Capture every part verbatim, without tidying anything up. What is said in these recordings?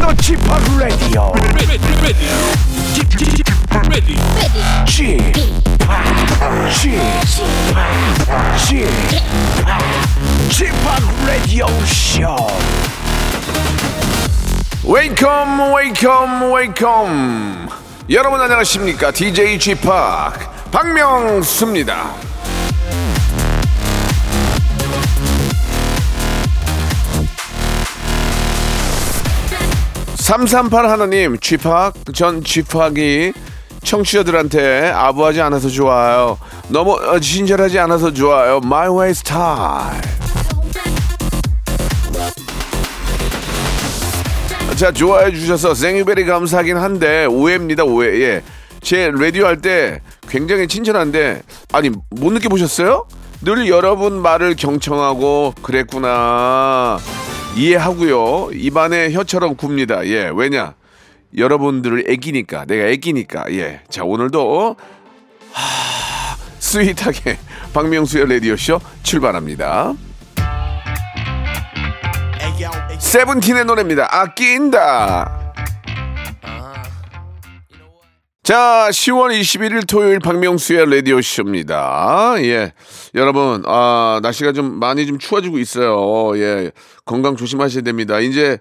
여기도 G Park Radio. G Park, G Park, G Park Radio Show. Welcome, welcome, welcome. 여러분 안녕하십니까? 디제이 G Park 박명수입니다. 삼삼팔 하나님, 쥐팍, 전 쥐팍이 청취자들한테 아부하지 않아서 좋아요. 너무 친절하지 않아서 좋아요. My way style. 자, 좋아해 주셔서 생유베리 감사하긴 한데 오해입니다, 오해. 예. 제 라디오 할 때 굉장히 친절한데, 아니, 못 느껴보셨어요? 늘 여러분 말을 경청하고 그랬구나. 이해하고요. 입안에 혀처럼 굽니다. 예, 왜냐? 여러분들을 애기니까, 내가 애기니까. 예, 자 오늘도 하... 스윗하게 박명수의 라디오쇼 출발합니다. 세븐틴의 노래입니다. 아낀다. 자, 시월 이십일일 토요일 박명수의 라디오쇼입니다. 예, 여러분, 아, 날씨가 좀 많이 좀 추워지고 있어요. 예, 건강 조심하셔야 됩니다. 이제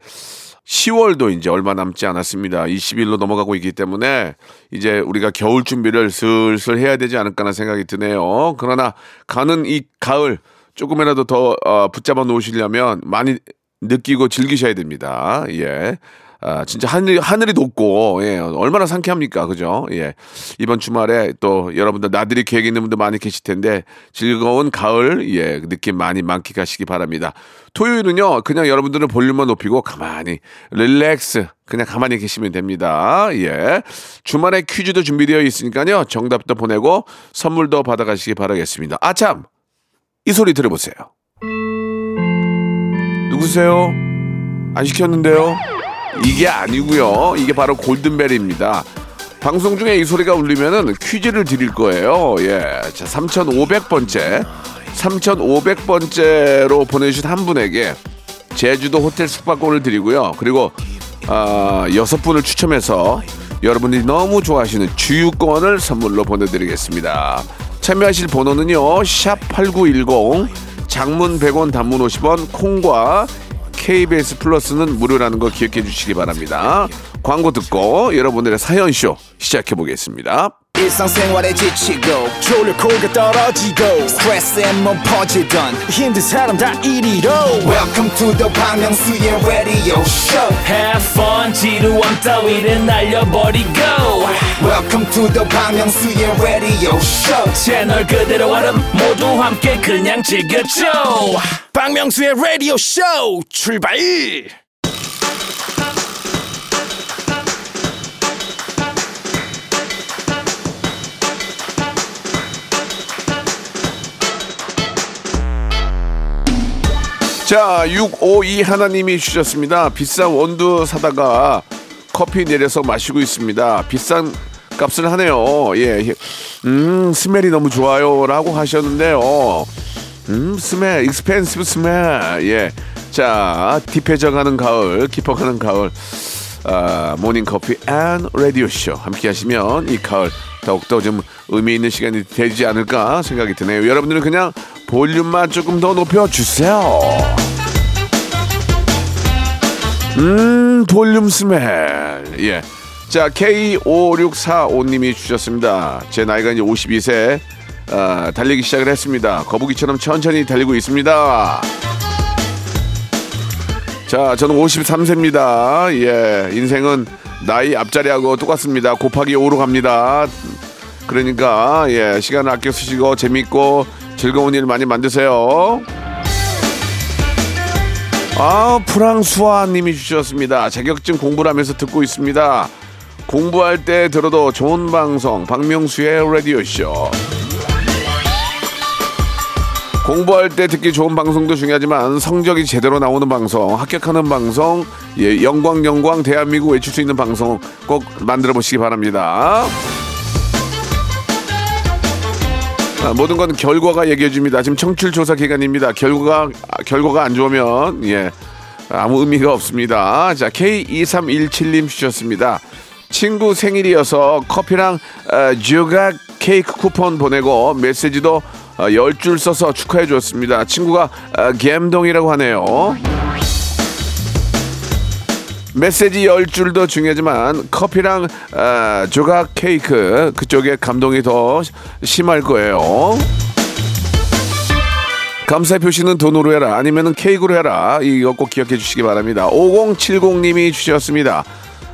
시월도 이제 얼마 남지 않았습니다. 이십일로 넘어가고 있기 때문에 이제 우리가 겨울 준비를 슬슬 해야 되지 않을까라는 생각이 드네요. 그러나 가는 이 가을 조금이라도 더 어, 붙잡아 놓으시려면 많이 느끼고 즐기셔야 됩니다. 예. 아, 진짜 하늘이, 하늘이 높고, 예, 얼마나 상쾌합니까? 그죠? 예. 이번 주말에 또 여러분들 나들이 계획 있는 분들 많이 계실 텐데, 즐거운 가을, 예, 느낌 많이 만끽하시기 바랍니다. 토요일은요, 그냥 여러분들은 볼륨만 높이고, 가만히, 릴렉스, 그냥 가만히 계시면 됩니다. 예. 주말에 퀴즈도 준비되어 있으니까요, 정답도 보내고, 선물도 받아가시기 바라겠습니다. 아, 참! 이 소리 들어보세요. 누구세요? 안 시켰는데요? 이게 아니고요. 이게 바로 골든벨입니다. 방송 중에 이 소리가 울리면은 퀴즈를 드릴 거예요. 예. 자, 삼천오백 번째, 삼천오백 번째로 보내주신 한 분에게 제주도 호텔 숙박권을 드리고요. 그리고, 아, 여섯 분을 추첨해서 여러분들이 너무 좋아하시는 주유권을 선물로 보내드리겠습니다. 참여하실 번호는요, 샵팔구일공, 장문 백 원, 단문 오십 원, 콩과 케이비에스 플러스는 무료라는 거 기억해 주시기 바랍니다. 광고 듣고 여러분들의 사연쇼 시작해 보겠습니다. 일상생활에 지치고 졸려 코가 떨어지고 스트레스에 몸 퍼지던 힘든 사람 다 이리로 Welcome to the 박명수의 radio show. Have fun. 지루함 따위를 날려버리고 Welcome to the 박명수의 radio show. 채널 그대로 와름 모두 함께 그냥 즐겨줘. 박명수의 radio show 출발. 자, 육오이 하나님이 주셨습니다. 비싼 원두 사다가 커피 내려서 마시고 있습니다. 비싼 값을 하네요. 예, 음, 스멜이 너무 좋아요 라고 하셨는데요. 음, 스멜, 익스펜시브 스멜. 예, 자, 딥해져가는 가을, 깊어가는 가을, 아, 모닝커피 앤 라디오쇼 함께 하시면 이 가을 더욱더 좀 의미 있는 시간이 되지 않을까 생각이 드네요. 여러분들은 그냥 볼륨만 조금 더 높여주세요. 음, 볼륨 스멜. 예. 자, 케이 오육사오님이 주셨습니다. 제 나이가 이제 오십이 세, 어, 달리기 시작을 했습니다. 거북이처럼 천천히 달리고 있습니다. 자, 저는 오십삼 세입니다. 예, 인생은 나이 앞자리하고 똑같습니다. 곱하기 오로 갑니다. 그러니까, 예, 시간을 아껴 쓰시고 재밌고 즐거운 일 많이 만드세요. 아, 프랑수아님이 주셨습니다. 자격증 공부를 하면서 듣고 있습니다. 공부할 때 들어도 좋은 방송, 박명수의 라디오쇼. 공부할 때 듣기 좋은 방송도 중요하지만 성적이 제대로 나오는 방송, 합격하는 방송, 예, 영광 영광 대한민국 외칠 수 있는 방송 꼭 만들어 보시기 바랍니다. 아, 모든 건 결과가 얘기해 줍니다. 지금 청취율 조사 기간입니다. 결과가 결과가 안 좋으면, 예, 아무 의미가 없습니다. 자, 케이 이삼일칠님 주셨습니다. 친구 생일이어서 커피랑 조각 케이크 쿠폰 보내고 메시지도 열 줄 써서 축하해 주었습니다. 친구가 갬동이라고 하네요. 메시지 열 줄도 중요하지만 커피랑 조각 케이크, 그쪽에 감동이 더 심할 거예요. 감사의 표시는 돈으로 해라, 아니면 케이크로 해라. 이거 꼭 기억해 주시기 바랍니다. 오공칠공님이 주셨습니다.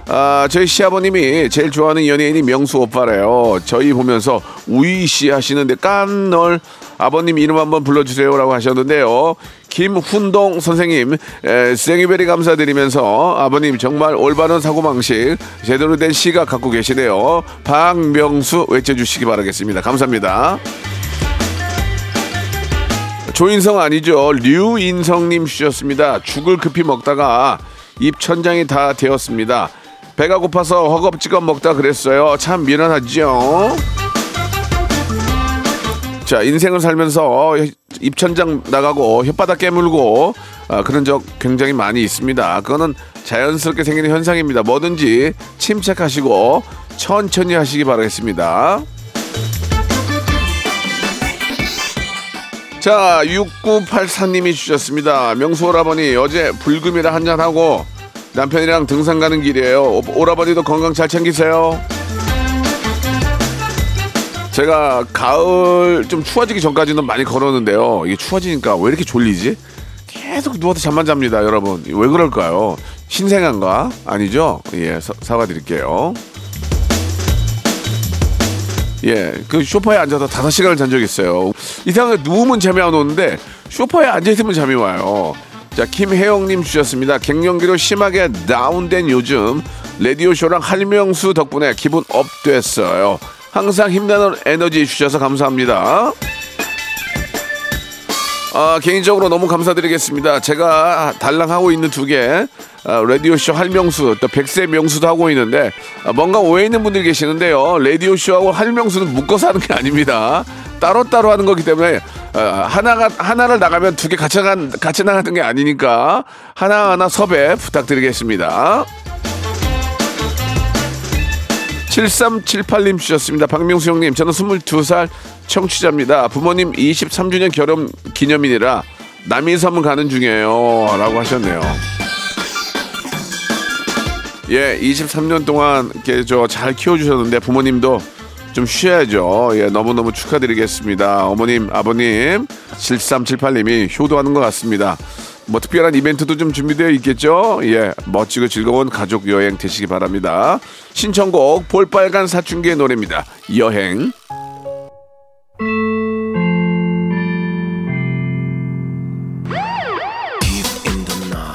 아, 저희 시아버님이 제일 좋아하는 연예인이 명수 오빠래요. 저희 보면서 우이씨 하시는데 깐널 아버님 이름 한번 불러주세요라고 하셨는데요. 김훈동 선생님, 에, 생이베리 감사드리면서 아버님 정말 올바른 사고방식 제대로 된 시각 갖고 계시네요. 박명수 외쳐주시기 바라겠습니다. 감사합니다. 조인성 아니죠. 류인성님 주셨습니다. 죽을 급히 먹다가 입천장이 다 되었습니다. 배가 고파서 허겁지겁 먹다 그랬어요. 참 미련하죠. 자, 인생을 살면서 입천장 나가고 혓바닥 깨물고 아, 그런 적 굉장히 많이 있습니다. 그거는 자연스럽게 생기는 현상입니다. 뭐든지 침착하시고 천천히 하시기 바라겠습니다. 자, 육구팔사님이 주셨습니다. 명수 오라버니, 어제 불금이라 한잔하고 남편이랑 등산 가는 길이에요. 오라버니도 건강 잘 챙기세요. 제가 가을 좀 추워지기 전까지는 많이 걸었는데요. 이게 추워지니까 왜 이렇게 졸리지? 계속 누워서 잠만 잡니다, 여러분. 왜 그럴까요? 신생아인가? 아니죠? 예, 사, 사과드릴게요. 예, 그 쇼파에 앉아서 다섯 시간을 잔 적이 있어요. 이상하게 누우면 잠이 안 오는데 쇼파에 앉아있으면 잠이 와요. 자, 김혜영님 주셨습니다. 갱년기로 심하게 다운된 요즘 라디오쇼랑 한명수 덕분에 기분 업 됐어요. 항상 힘나는 에너지 주셔서 감사합니다. 아, 개인적으로 너무 감사드리겠습니다. 제가 달랑 하고 있는 두 개, 아, 라디오쇼 할명수, 또 백세 명수도 하고 있는데, 아, 뭔가 오해 있는 분들이 계시는데요. 라디오쇼하고 할명수는 묶어서 하는 게 아닙니다. 따로따로 하는 거기 때문에, 아, 하나가, 하나를 나가면 두 개 같이, 같이 나가는 게 아니니까, 하나하나 섭외 부탁드리겠습니다. 칠삼칠팔님 주셨습니다. 박명수 형님, 저는 스물두 살 청취자입니다. 부모님 이십삼 주년 결혼 기념일이라 남이섬을 가는 중이에요. 라고 하셨네요. 예, 이십삼 년 동안 이렇게 저 잘 키워주셨는데 부모님도 좀 쉬어야죠. 예, 너무너무 축하드리겠습니다. 어머님, 아버님, 칠삼칠팔님이 효도하는 것 같습니다. 뭐 특별한 이벤트도 좀 준비되어 있겠죠. 예, 멋지고 즐거운 가족 여행 되시기 바랍니다. 신청곡 볼빨간 사춘기의 노래입니다. 여행.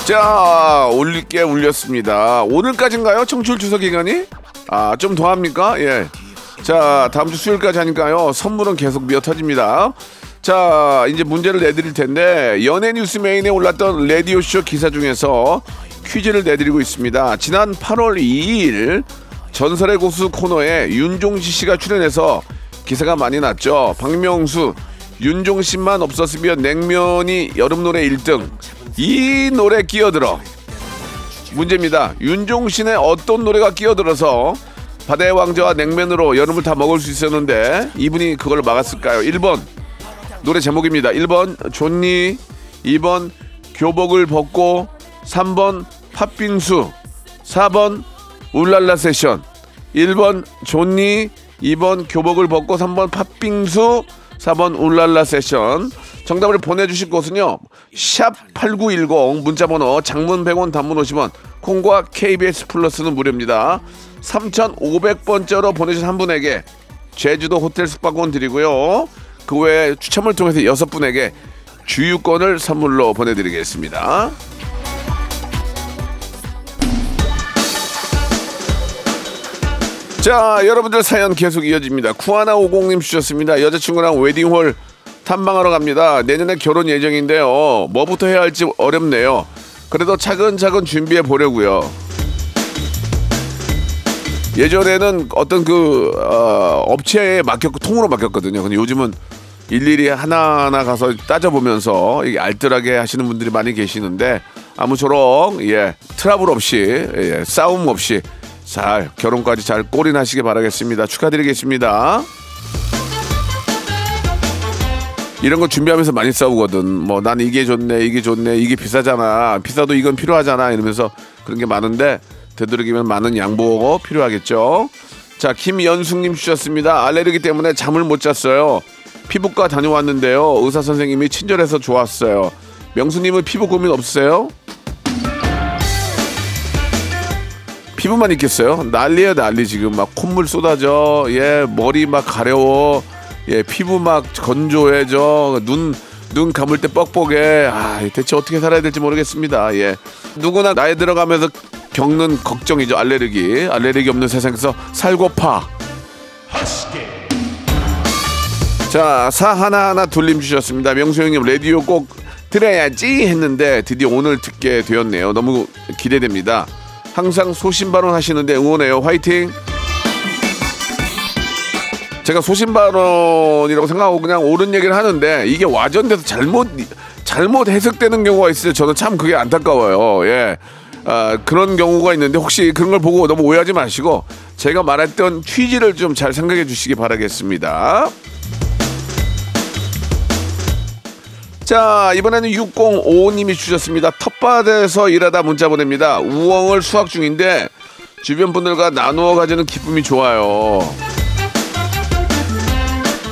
자, 울릴게 울렸습니다. 오늘까지인가요? 청취율 조사 기간이? 아, 좀 더 합니까? 예. 자, 다음 주 수요일까지 하니까요. 선물은 계속 미어 터집니다. 자, 이제 문제를 내드릴 텐데, 연예 뉴스 메인에 올랐던 라디오쇼 기사 중에서 퀴즈를 내드리고 있습니다. 지난 팔월 이일 전설의 고수 코너에 윤종신 씨가 출연해서 기사가 많이 났죠. 박명수, 윤종신만 없었으면 냉면이 여름노래 일 등. 이 노래 끼어들어. 문제입니다. 윤종신의 어떤 노래가 끼어들어서 바다의 왕자와 냉면으로 여름을 다 먹을 수 있었는데 이분이 그걸 막았을까요? 일 번 노래 제목입니다. 일 번 존니, 이 번 교복을 벗고, 삼 번 팥빙수, 사 번 울랄라 세션. 일 번 존니, 이 번 교복을 벗고, 삼 번 팥빙수, 사 번 울랄라 세션. 정답을 보내주실 곳은요, 샵 팔구일공 문자번호 장문 백 원 단문 오십 원, 콩과 케이비에스 플러스는 무료입니다. 삼천오백 번째로 보내주신 한 분에게 제주도 호텔 숙박권 드리고요, 그 외에 추첨을 통해서 여섯 분에게 주유권을 선물로 보내드리겠습니다. 자, 여러분들 사연 계속 이어집니다. 구하나오공님 주셨습니다. 여자친구랑 웨딩홀 탐방하러 갑니다. 내년에 결혼 예정인데요. 뭐부터 해야 할지 어렵네요. 그래도 차근차근 준비해 보려고요. 예전에는 어떤 그 어, 업체에 맡겼고 통으로 맡겼거든요. 근데 요즘은 일일이 하나하나 가서 따져보면서 알뜰하게 하시는 분들이 많이 계시는데, 아무쪼록 예 트러블 없이 예, 싸움 없이 잘 결혼까지 잘 꼬린하시길 바라겠습니다. 축하드리겠습니다. 이런 거 준비하면서 많이 싸우거든. 뭐 난 이게 좋네, 이게 좋네, 이게 비싸잖아, 비싸도 이건 필요하잖아 이러면서 그런 게 많은데 되도록이면 많은 양보가 필요하겠죠. 자, 김연숙님 주셨습니다. 알레르기 때문에 잠을 못 잤어요. 피부과 다녀왔는데요. 의사 선생님이 친절해서 좋았어요. 명수님은 피부 고민 없으세요? 피부만 있겠어요? 난리야 난리. 지금 막 콧물 쏟아져. 예, 머리 막 가려워. 예, 피부 막 건조해져. 눈, 눈 감을 때 뻑뻑해. 아, 대체 어떻게 살아야 될지 모르겠습니다. 예, 누구나 나이 들어가면서 겪는 걱정이죠. 알레르기. 알레르기 없는 세상에서 살고파. 자, 사 하나하나 둘림 주셨습니다. 명수 형님 라디오 꼭 들어야지 했는데 드디어 오늘 듣게 되었네요. 너무 기대됩니다. 항상 소신발언 하시는데 응원해요. 화이팅. 제가 소신발언이라고 생각하고 그냥 옳은 얘기를 하는데 이게 와전돼서 잘못 잘못 해석되는 경우가 있어요. 저는 참 그게 안타까워요. 예, 아, 그런 경우가 있는데 혹시 그런 걸 보고 너무 오해하지 마시고 제가 말했던 취지를 좀 잘 생각해 주시기 바라겠습니다. 자, 이번에는 육공오오님이 주셨습니다. 텃밭에서 일하다 문자 보냅니다. 우엉을 수확 중인데 주변 분들과 나누어 가지는 기쁨이 좋아요.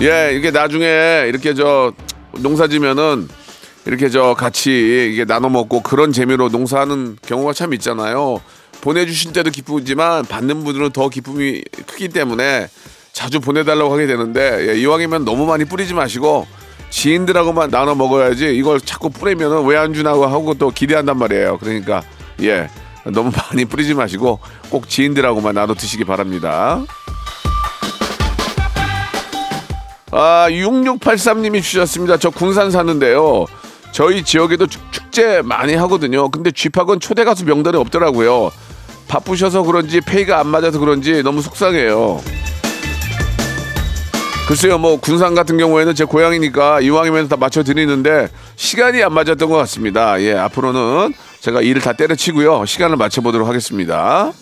예, 이게 나중에 이렇게 저 농사지면은 이렇게 저 같이 이게 나눠 먹고 그런 재미로 농사하는 경우가 참 있잖아요. 보내주신 때도 기쁘지만 받는 분들은 더 기쁨이 크기 때문에 자주 보내달라고 하게 되는데, 예, 이왕이면 너무 많이 뿌리지 마시고 지인들하고만 나눠 먹어야지 이걸 자꾸 뿌리면은 왜 안 주나고 하고 또 기대한단 말이에요. 그러니까 예, 너무 많이 뿌리지 마시고 꼭 지인들하고만 나눠 드시기 바랍니다. 아, 육육팔삼님이 주셨습니다. 저 군산 사는데요. 저희 지역에도 축제 많이 하거든요. 근데 G팍은 초대 가수 명단에 없더라고요. 바쁘셔서 그런지 페이가 안 맞아서 그런지 너무 속상해요. 글쎄요, 뭐 군산 같은 경우에는 제 고향이니까 이왕이면 다 맞춰드리는데 시간이 안 맞았던 것 같습니다. 예, 앞으로는 제가 일을 다 때려치고요. 시간을 맞춰보도록 하겠습니다.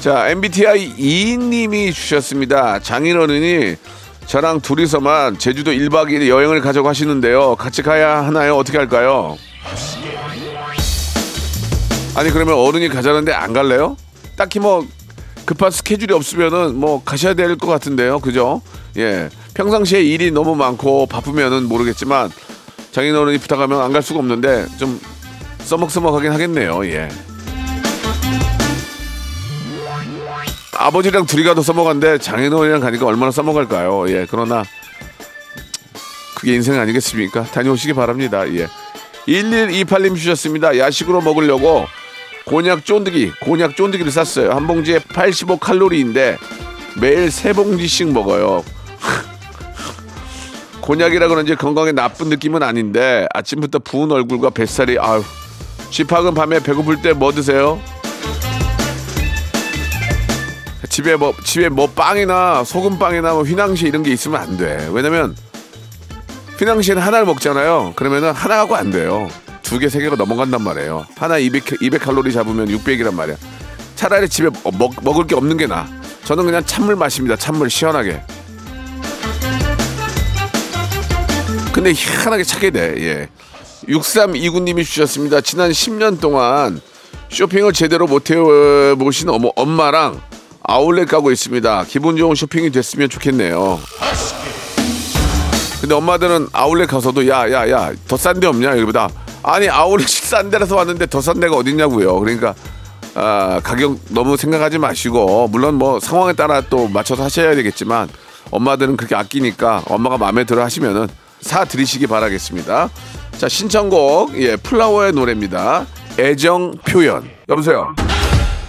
자, 엠비티아이 이님이 주셨습니다. 장인어른이 저랑 둘이서만 제주도 일박 이일 여행을 가자고 하시는데요. 같이 가야 하나요? 어떻게 할까요? 아니, 그러면 어른이 가자는데 안 갈래요? 딱히 뭐 급한 스케줄이 없으면은 뭐 가셔야 될 것 같은데요. 그죠? 예, 평상시에 일이 너무 많고 바쁘면은 모르겠지만 장인어른이 부탁하면 안 갈 수가 없는데 좀 써먹써먹하긴 하겠네요. 예. 아버지랑 둘이 가도 써먹었는데 장인어른이랑 가니까 얼마나 써먹을까요? 예, 그러나 그게 인생 아니겠습니까? 다녀오시기 바랍니다. 예. 일일이팔님 주셨습니다. 야식으로 먹으려고 곤약 쫀득이, 곤약 쫀득이를 샀어요. 한 봉지에 팔십오 칼로리인데 매일 세 봉지씩 먹어요. 곤약이라 그런지 건강에 나쁜 느낌은 아닌데 아침부터 부은 얼굴과 뱃살이 아유. 집학은 밤에 배고플 때 뭐 드세요? 집에 뭐 집에 뭐 빵이나 소금빵이나 뭐 휘낭시 이런 게 있으면 안 돼. 왜냐면 휘낭시는 하나를 먹잖아요. 그러면은 하나 갖고 안 돼요. 두 개, 세 개가 넘어간단 말이에요. 하나 이백, 이백 칼로리 잡으면 육백이란 말이야. 차라리 집에 먹, 먹을 게 없는 게 나아. 저는 그냥 찬물 마십니다. 찬물 시원하게. 근데 희한하게 차게 돼. 예. 육삼이구님이 주셨습니다. 지난 십 년 동안 쇼핑을 제대로 못 해보신 어머, 엄마랑 아울렛 가고 있습니다. 기분 좋은 쇼핑이 됐으면 좋겠네요. 근데 엄마들은 아울렛 가서도 야, 야, 야, 더 싼 데 없냐? 이러다 아니 아울렛 싼 데라서 왔는데 더 싼 데가 어딨냐고요. 그러니까 아, 가격 너무 생각하지 마시고 물론 뭐 상황에 따라 또 맞춰서 하셔야 되겠지만 엄마들은 그렇게 아끼니까 엄마가 마음에 들어 하시면은 사드리시기 바라겠습니다. 자, 신청곡 예 플라워의 노래입니다. 애정 표현. 여보세요.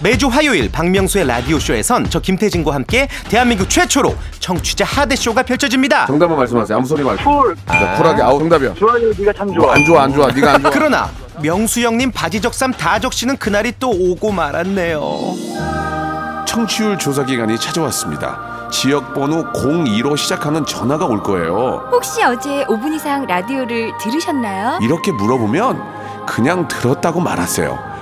매주 화요일 박명수의 라디오쇼에선 저 김태진과 함께 대한민국 최초로 청취자 하대쇼가 펼쳐집니다. 정답만 말씀하세요. 아무 소리 말고. 쿨. 아, 쿨하게. 아우 정답이야. 좋아요. 네가 참 좋아. 안 좋아. 안 좋아. 네가 안 좋아. 그러나 명수 형님 바지적삼 다 적시는 그날이 또 오고 말았네요. 청취율 조사 기간이 찾아왔습니다. 지역번호 공이로 시작하는 전화가 올 거예요. 혹시 어제 오 분 이상 라디오를 들으셨나요? 이렇게 물어보면 그냥 들었다고 말하세요.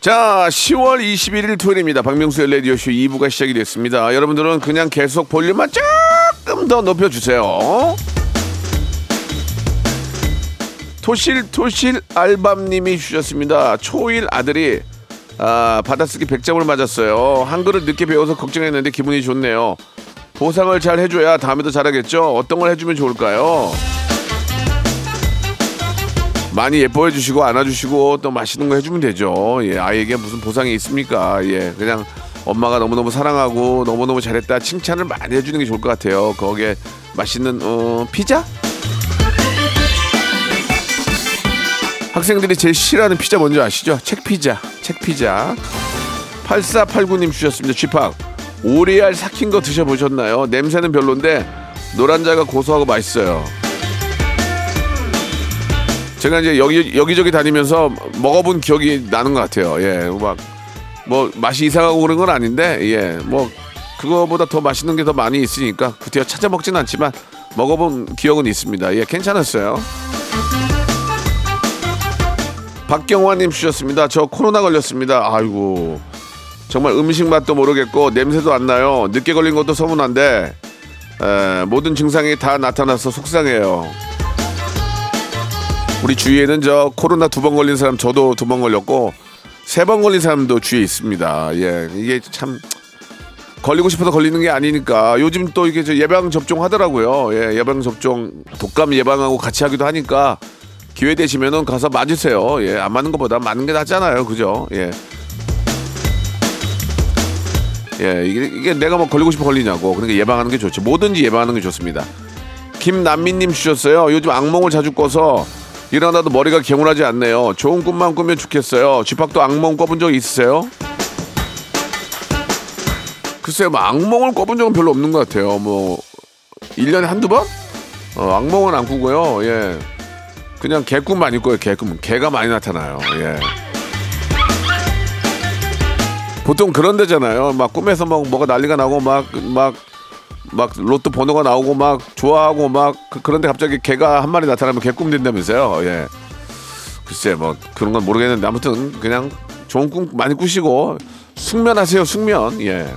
자, 시월 이십일일 토요일입니다. 박명수의 라디오 쇼 이 부가 시작이 됐습니다. 여러분들은 그냥 계속 볼륨만 조금 더 높여주세요. 토실토실 알밤님이 주셨습니다. 초일 아들이 아, 받아쓰기 백 점을 맞았어요. 한글을 늦게 배워서 걱정했는데 기분이 좋네요. 보상을 잘 해줘야 다음에도 잘하겠죠? 어떤 걸 해주면 좋을까요? 많이 예뻐해 주시고 안아주시고 또 맛있는 거 해주면 되죠. 예, 아이에게 무슨 보상이 있습니까? 예, 그냥 엄마가 너무너무 사랑하고 너무너무 잘했다 칭찬을 많이 해주는 게 좋을 것 같아요. 거기에 맛있는 어, 피자? 학생들이 제일 싫어하는 피자 뭔지 아시죠? 책피자, 책피자. 팔사팔구 님 주셨습니다. G Park 오리알 삭힌 거 드셔보셨나요? 냄새는 별론데 노란자가 고소하고 맛있어요. 제가 이제 여기, 여기저기 다니면서 먹어본 기억이 나는 것 같아요. 예, 막 뭐 맛이 이상하고 그런 건 아닌데 예, 뭐 그거보다 더 맛있는 게 더 많이 있으니까 그때 찾아 먹진 않지만 먹어본 기억은 있습니다. 예, 괜찮았어요. 박경화님 주셨습니다. 저 코로나 걸렸습니다. 아이고 정말 음식 맛도 모르겠고 냄새도 안 나요. 늦게 걸린 것도 서운한데 에, 모든 증상이 다 나타나서 속상해요. 우리 주위에는 저 코로나 두 번 걸린 사람 저도 두 번 걸렸고 세 번 걸린 사람도 주위에 있습니다. 예, 이게 참 걸리고 싶어서 걸리는 게 아니니까 요즘 또 이게 저 예방 접종 하더라고요. 예, 예방 접종 독감 예방하고 같이 하기도 하니까. 기회 되시면은 가서 맞으세요. 예, 안 맞는 것보다 맞는 게 낫잖아요, 그죠? 예, 예, 이게, 이게 내가 뭐 걸리고 싶어 걸리냐고. 그러니까 예방하는 게 좋죠. 뭐든지 예방하는 게 좋습니다. 김남민님 주셨어요. 요즘 악몽을 자주 꿔서 일어나도 머리가 개운하지 않네요. 좋은 꿈만 꾸면 좋겠어요. 집합도 악몽 꿔본 적 있으세요? 글쎄요, 뭐 악몽을 꿔본 적은 별로 없는 것 같아요. 뭐 일 년에 한두 번? 어, 악몽은 안 꾸고요. 예. 그냥 개꿈 많이 꿔요. 개꿈. 개가 많이 나타나요. 예. 보통 그런 데잖아요. 막 꿈에서 막 뭐가 난리가 나고 막 막 막 로또 번호가 나오고 막 좋아하고 막 그런데 갑자기 개가 한 마리 나타나면 개꿈 된다면서요. 예. 글쎄 뭐 그런 건 모르겠는데 아무튼 그냥 좋은 꿈 많이 꾸시고 숙면하세요. 숙면. 예.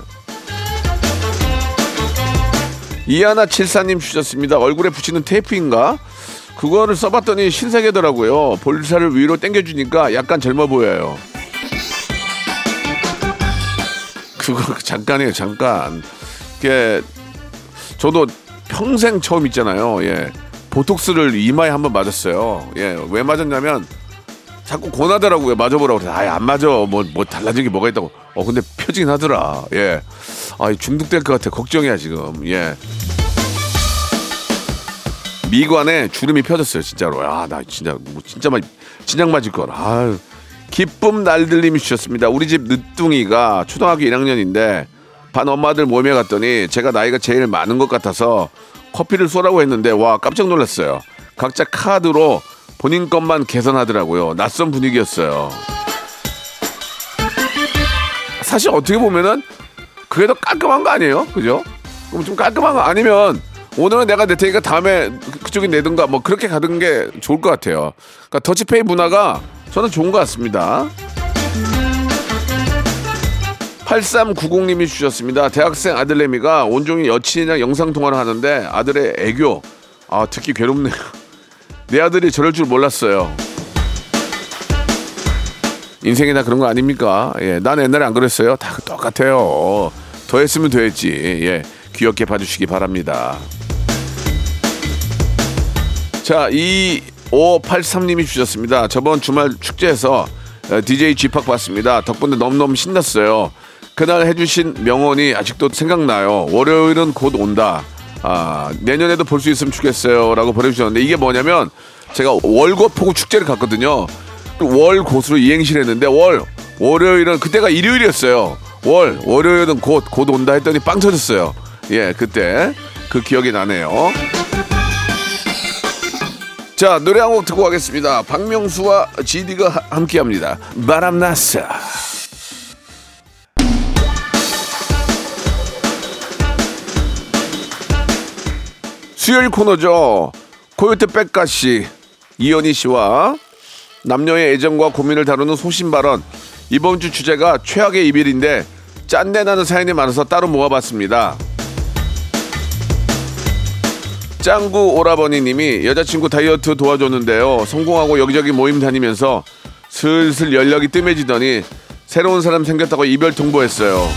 이하나 칠사님 주셨습니다. 얼굴에 붙이는 테이프인가? 그거를 써봤더니 신세계더라고요. 볼살을 위로 당겨주니까 약간 젊어 보여요. 그거 잠깐이에요, 잠깐. 이게 저도 평생 처음 있잖아요. 예, 보톡스를 이마에 한번 맞았어요. 예, 왜 맞았냐면 자꾸 권하더라고요. 맞아보라고 그래서 아예 안 맞아. 뭐, 뭐 달라진 게 뭐가 있다고. 어, 근데 펴지긴 하더라. 예, 아, 중독될 것 같아. 걱정이야 지금. 예. 미관에 주름이 펴졌어요, 진짜로. 아, 나 진짜, 뭐, 진짜 막, 진작 맞을 걸. 아유. 기쁨 날들님이 주셨습니다. 우리 집 늦둥이가 초등학교 일 학년인데, 반 엄마들 모임에 갔더니, 제가 나이가 제일 많은 것 같아서 커피를 쏘라고 했는데, 와, 깜짝 놀랐어요. 각자 카드로 본인 것만 계산하더라고요. 낯선 분위기였어요. 사실 어떻게 보면은, 그게 더 깔끔한 거 아니에요? 그죠? 그럼 좀 깔끔한 거 아니면, 오늘은 내가 내 테니까 다음에 그쪽이 내든가 뭐 그렇게 가든 게 좋을 것 같아요. 그러니까 더치페이 문화가 저는 좋은 것 같습니다. 팔삼구공 님이 주셨습니다. 대학생 아들내미가 온종일 여친이랑 영상통화를 하는데 아들의 애교. 아, 듣기 괴롭네요. 내 아들이 저럴 줄 몰랐어요. 인생이 다 그런 거 아닙니까? 예, 난 옛날에 안 그랬어요. 다 똑같아요. 더 했으면 더 했지. 예, 귀엽게 봐주시기 바랍니다. 자, 이오팔삼 님이 주셨습니다. 저번 주말 축제에서 디제이 G팍 봤습니다. 덕분에 너무너무 신났어요. 그날 해주신 명언이 아직도 생각나요. 월요일은 곧 온다. 아, 내년에도 볼 수 있으면 좋겠어요. 라고 보내주셨는데, 이게 뭐냐면, 제가 월거포구 축제를 갔거든요. 월 곳으로 이행시를 했는데, 월, 월요일은, 그때가 일요일이었어요. 월, 월요일은 곧, 곧 온다 했더니 빵 터졌어요. 예, 그때. 그 기억이 나네요. 자, 노래 한 곡 듣고 가겠습니다. 박명수와 지디가 함께 합니다. 바람났어. 수요일 코너죠. 코요태 백가씨, 이현희 씨와 남녀의 애정과 고민을 다루는 소신발언. 이번 주 주제가 최악의 이별인데 짠내나는 사연이 많아서 따로 모아봤습니다. 짱구 오라버니님이 여자친구 다이어트 도와줬는데요. 성공하고 여기저기 모임 다니면서 슬슬 연락이 뜸해지더니 새로운 사람 생겼다고 이별 통보했어요.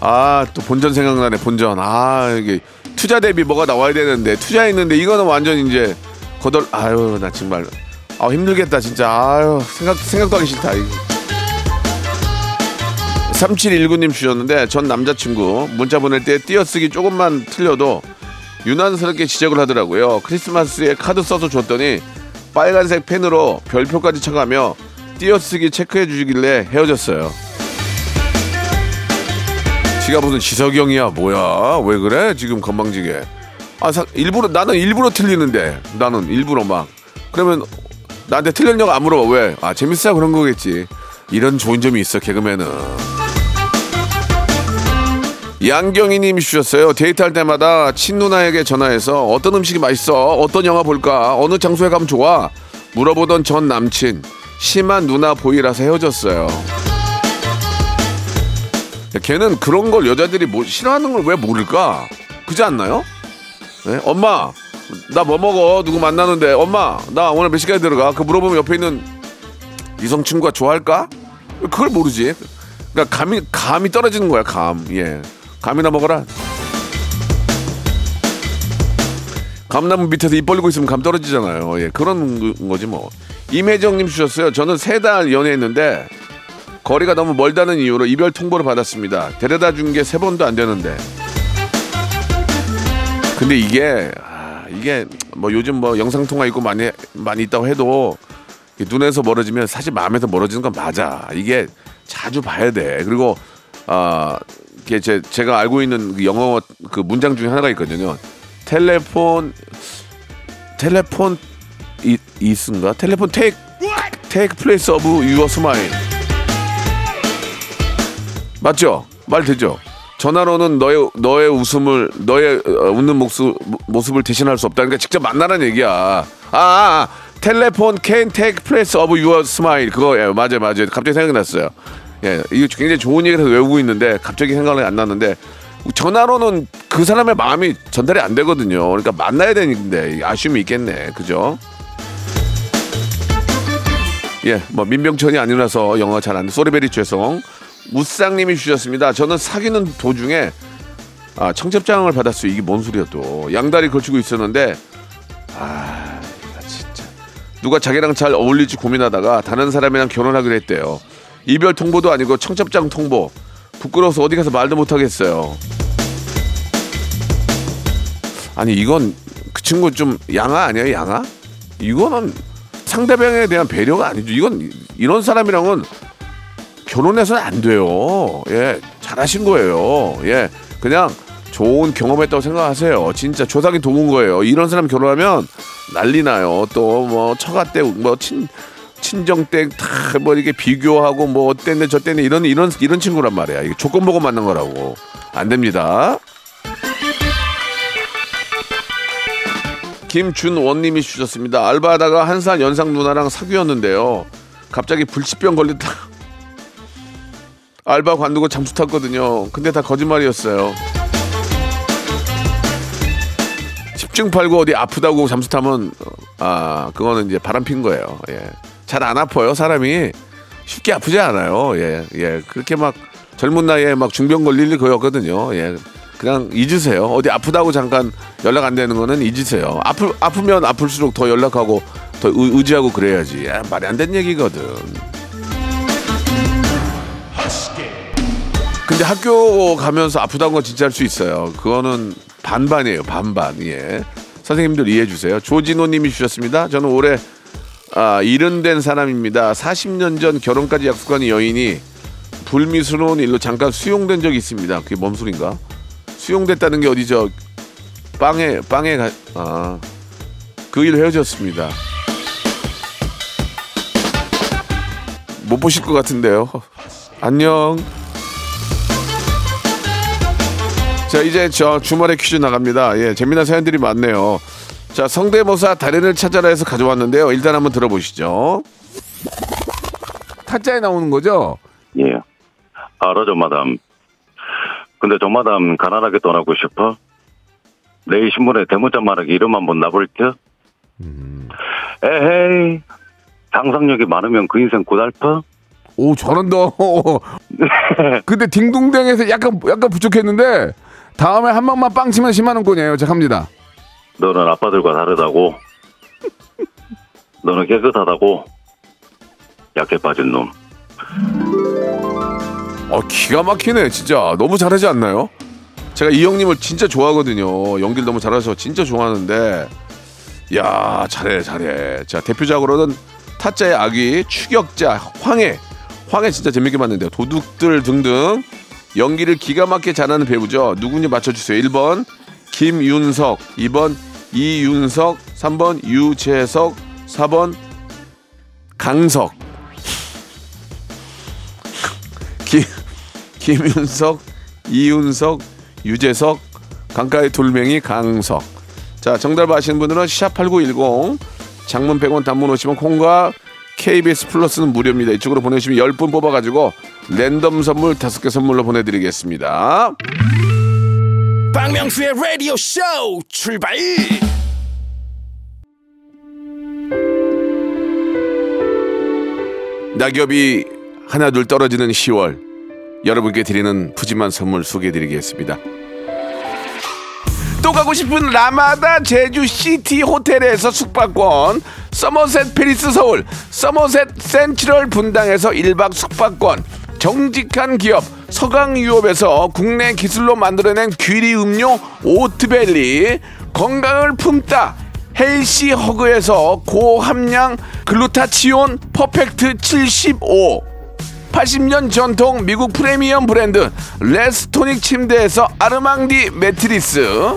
아, 또 본전 생각나네. 본전. 아, 이게 투자 대비 뭐가 나와야 되는데 투자했는데 이거는 완전 이제 거덜. 아유, 나 정말 아 힘들겠다 진짜. 아유, 생각 생각도 하기 싫다. 삼칠일구 님 주셨는데, 전 남자친구 문자 보낼 때 띄어쓰기 조금만 틀려도 유난스럽게 지적을 하더라고요. 크리스마스에 카드 써서 줬더니 빨간색 펜으로 별표까지 쳐가며 띄어쓰기 체크해 주시길래 헤어졌어요. 지가 무슨 지석영이야 뭐야, 왜 그래 지금 건방지게. 아, 사, 일부러 나는 일부러 틀리는데 나는 일부러 막 그러면 나한테 틀렸냐고 안 물어봐. 왜? 아, 재밌어 그런 거겠지. 이런 좋은 점이 있어 개그맨은. 양경희님이 주셨어요. 데이트할 때마다 친누나에게 전화해서 어떤 음식이 맛있어? 어떤 영화 볼까? 어느 장소에 가면 좋아? 물어보던 전 남친. 심한 누나 보이라서 헤어졌어요. 걔는 그런 걸 여자들이 뭐 싫어하는 걸 왜 모를까? 그지 않나요? 네? 엄마, 나 뭐 먹어? 누구 만나는데. 엄마, 나 오늘 몇 시까지 들어가? 그 물어보면 옆에 있는 이성 친구가 좋아할까? 그걸 모르지. 그러니까 감이, 감이 떨어지는 거야, 감. 예. 감이나 먹어라. 감나무 밑에서 입 벌리고 있으면 감 떨어지잖아요. 예, 그런 거지 뭐. 임혜정님 주셨어요. 저는 세 달 연애했는데 거리가 너무 멀다는 이유로 이별 통보를 받았습니다. 데려다 준 게 세 번도 안 되는데. 근데 이게 아, 이게 뭐 요즘 뭐 영상 통화 있고 많이 많이 있다고 해도 눈에서 멀어지면 사실 마음에서 멀어지는 건 맞아. 이게 자주 봐야 돼. 그리고 아. 게 제 제가 알고 있는 그 영어 그 문장 중에 하나가 있거든요. 텔레폰 텔레폰 이 있습니다. 텔레폰 take take place of your smile. 맞죠? 말 되죠? 전화로는 너의 너의 웃음을 너의 어, 웃는 모습 모습을 대신할 수 없다니까 그러니까 직접 만나라는 얘기야. 아, 아, 아 텔레폰 can take place of your smile. 그거 예, 맞아요, 맞아요. 갑자기 생각났어요. 예, 이거 굉장히 좋은 얘기를 해서 외우고 있는데 갑자기 생각이 안 났는데 전화로는 그 사람의 마음이 전달이 안 되거든요. 그러니까 만나야 되는데 아쉬움이 있겠네, 그죠? 예, 뭐 민병천이 아니라서 영어 잘 안 돼. 소리베리 죄송. 우상님이 주셨습니다. 저는 사귀는 도중에 아, 청첩장을 받았어요. 이게 뭔 소리야 또. 양다리 걸치고 있었는데 아, 진짜 누가 자기랑 잘 어울릴지 고민하다가 다른 사람이랑 결혼하기로 했대요. 이별 통보도 아니고 청첩장 통보. 부끄러워서 어디 가서 말도 못하겠어요. 아니 이건 그 친구 좀 양아 아니에요? 양아? 이거는 상대방에 대한 배려가 아니죠. 이건 이런 사람이랑은 결혼해서는 안 돼요. 예, 잘하신 거예요. 예, 그냥 좋은 경험했다고 생각하세요. 진짜 조상이 도운 거예요. 이런 사람 결혼하면 난리 나요. 또 뭐 처가 때 뭐 친... 친정 때 다 뭐 이렇게 비교하고 뭐 어땠네 저땠네 이런 이런 이런 친구란 말이야. 이게 조건 보고 만난 거라고 안 됩니다. 김준원님이 주셨습니다. 알바하다가 한 살 연상 누나랑 사귀었는데요. 갑자기 불치병 걸렸다. 알바 관두고 잠수 탔거든요. 근데 다 거짓말이었어요. 십중 팔구 어디 아프다고 잠수 타면 아 그거는 이제 바람 핀 거예요. 예. 잘 안 아파요. 사람이 쉽게 아프지 않아요. 예, 예. 그렇게 막 젊은 나이에 막 중병 걸릴 일 거의 없거든요. 예. 그냥 잊으세요. 어디 아프다고 잠깐 연락 안 되는 거는 잊으세요. 아프, 아프면 아플수록 더 연락하고 더 의지하고 그래야지. 야, 말이 안 되는 얘기거든. 근데 학교 가면서 아프다는 거 진짜 할 수 있어요. 그거는 반반이에요. 반반. 예. 선생님들 이해해 주세요. 조진호 님이 주셨습니다. 저는 올해 아, 일흔 된 사람입니다. 사십 년 전 결혼까지 약속한 여인이 불미스러운 일로 잠깐 수용된 적이 있습니다. 그게 뭔 소린가? 수용됐다는 게 어디죠? 빵에 빵에 가, 아, 그 일 헤어졌습니다. 못 보실 것 같은데요. 안녕. 자, 이제 저 주말에 퀴즈 나갑니다. 예, 재미난 사연들이 많네요. 자, 성대모사 달인을 찾아라 해서 가져왔는데요. 일단 한번 들어보시죠. 타짜에 나오는 거죠? 예. 알아, 저 마담. 근데 저 마담 가난하게 떠나고 싶어? 내일 신문에 대문자 말하기 이름 한번 나볼게. 음. 에헤이. 상상력이 많으면 그 인생 고달퍼? 오, 잘한다. 근데 딩동댕에서 약간 약간 부족했는데 다음에 한 방만 빵 치면 십만 원권이에요. 제가 갑니다. 너는 아빠들과 다르다고. 너는 깨끗하다고. 약해 빠진 놈. 어, 기가 막히네. 진짜 너무 잘하지 않나요? 제가 이 형님을 진짜 좋아하거든요. 연기를 너무 잘하셔서 진짜 좋아하는데, 야, 잘해 잘해. 자, 대표작으로는 타짜의 아귀, 추격자, 황해. 황해 진짜 재밌게 봤는데요. 도둑들 등등. 연기를 기가 막히게 잘하는 배우죠. 누군지 맞춰주세요. 일 번 김윤석, 이 번 이윤석, 삼 번 유재석, 사 번 강석. 김, 김윤석, 이윤석, 유재석, 강가의 돌멩이 강석. 자, 정답 아시는 분들은 샵 팔구일공, 장문 백 원, 단문 오십 원, 콩과 케이비에스 플러스는 무료입니다. 이쪽으로 보내주시면 열 분 뽑아가지고 랜덤 선물 다섯 개 선물로 보내드리겠습니다. 박명수의 라디오 쇼 출발. 낙엽이 하나둘 떨어지는 시월, 여러분께 드리는 푸짐한 선물 소개해드리겠습니다. 또 가고 싶은 라마다 제주 시티 호텔에서 숙박권, 서머셋 페리스 서울, 서머셋 센트럴 분당에서 일 박 숙박권, 정직한 기업 서강유업에서 국내 기술로 만들어낸 귀리 음료 오트밸리, 건강을 품다 헬시 허그에서 고함량 글루타치온 퍼펙트 칠십오, 팔십 년 전통 미국 프리미엄 브랜드 레스토닉 침대에서 아르망디 매트리스,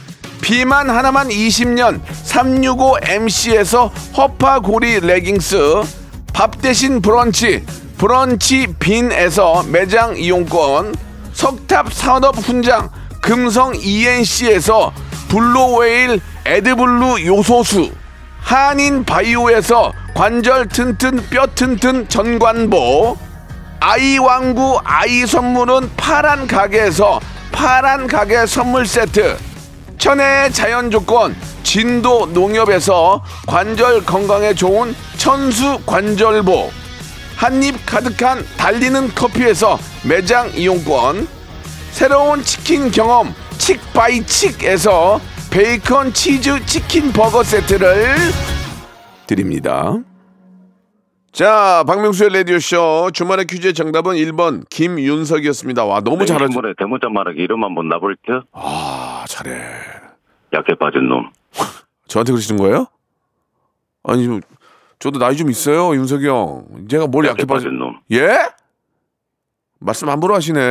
비만 하나만 이십 년 삼육오 엠씨에서 허파고리 레깅스, 밥 대신 브런치 브런치 빈에서 매장 이용권, 석탑 산업 훈장 금성 이엔씨에서 블루웨일 에드블루 요소수, 한인 바이오에서 관절 튼튼 뼈 튼튼 전관보, 아이 왕구 아이 선물은 파란 가게에서 파란 가게 선물 세트, 천혜의 자연 조건 진도 농협에서 관절 건강에 좋은 천수 관절보, 한입 가득한 달리는 커피에서 매장 이용권, 새로운 치킨 경험 칙바이칙에서 베이컨 치즈 치킨 버거 세트를 드립니다. 자, 박명수의 라디오쇼 주말의 퀴즈의 정답은 일 번 김윤석이었습니다. 와, 너무 잘하죠. 신문에 대문자 말하기 이름 한번 나볼게. 아, 잘해. 약해 빠진 놈. 저한테 그러시는 거예요? 아니, 저도 나이 좀 있어요, 윤석이 형. 제가 뭘 약해 빠진 놈. 예? 말씀 함부로 하시네.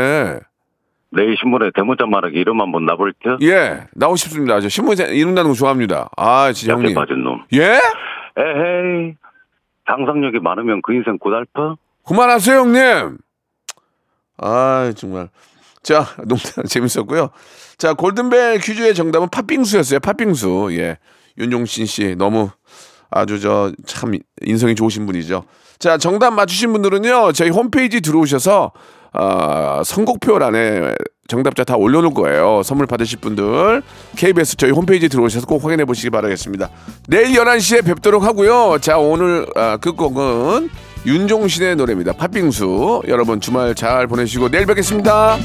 내일 신문에 대문자 말하기 이름만 한번 나볼게요. 예, 나오십습니다. 저 신문에 이름 나는 거 좋아합니다. 아, 진짜 형님. 약해 빠진 놈. 예? 에헤이. 상상력이 많으면 그 인생 고달파? 그만하세요, 형님. 아, 정말. 자, 농담 재밌었고요. 자, 골든벨 퀴즈의 정답은 팥빙수였어요. 팥빙수. 예, 윤종신 씨 너무 아주 저 참 인성이 좋으신 분이죠. 자, 정답 맞추신 분들은요, 저희 홈페이지 들어오셔서 어, 선곡표란에 정답자 다 올려놓을 거예요. 선물 받으실 분들 케이비에스 저희 홈페이지 들어오셔서 꼭 확인해 보시기 바라겠습니다. 내일 열한 시에 뵙도록 하고요. 자, 오늘 어, 끝곡은 윤종신의 노래입니다. 팥빙수. 여러분 주말 잘 보내시고 내일 뵙겠습니다.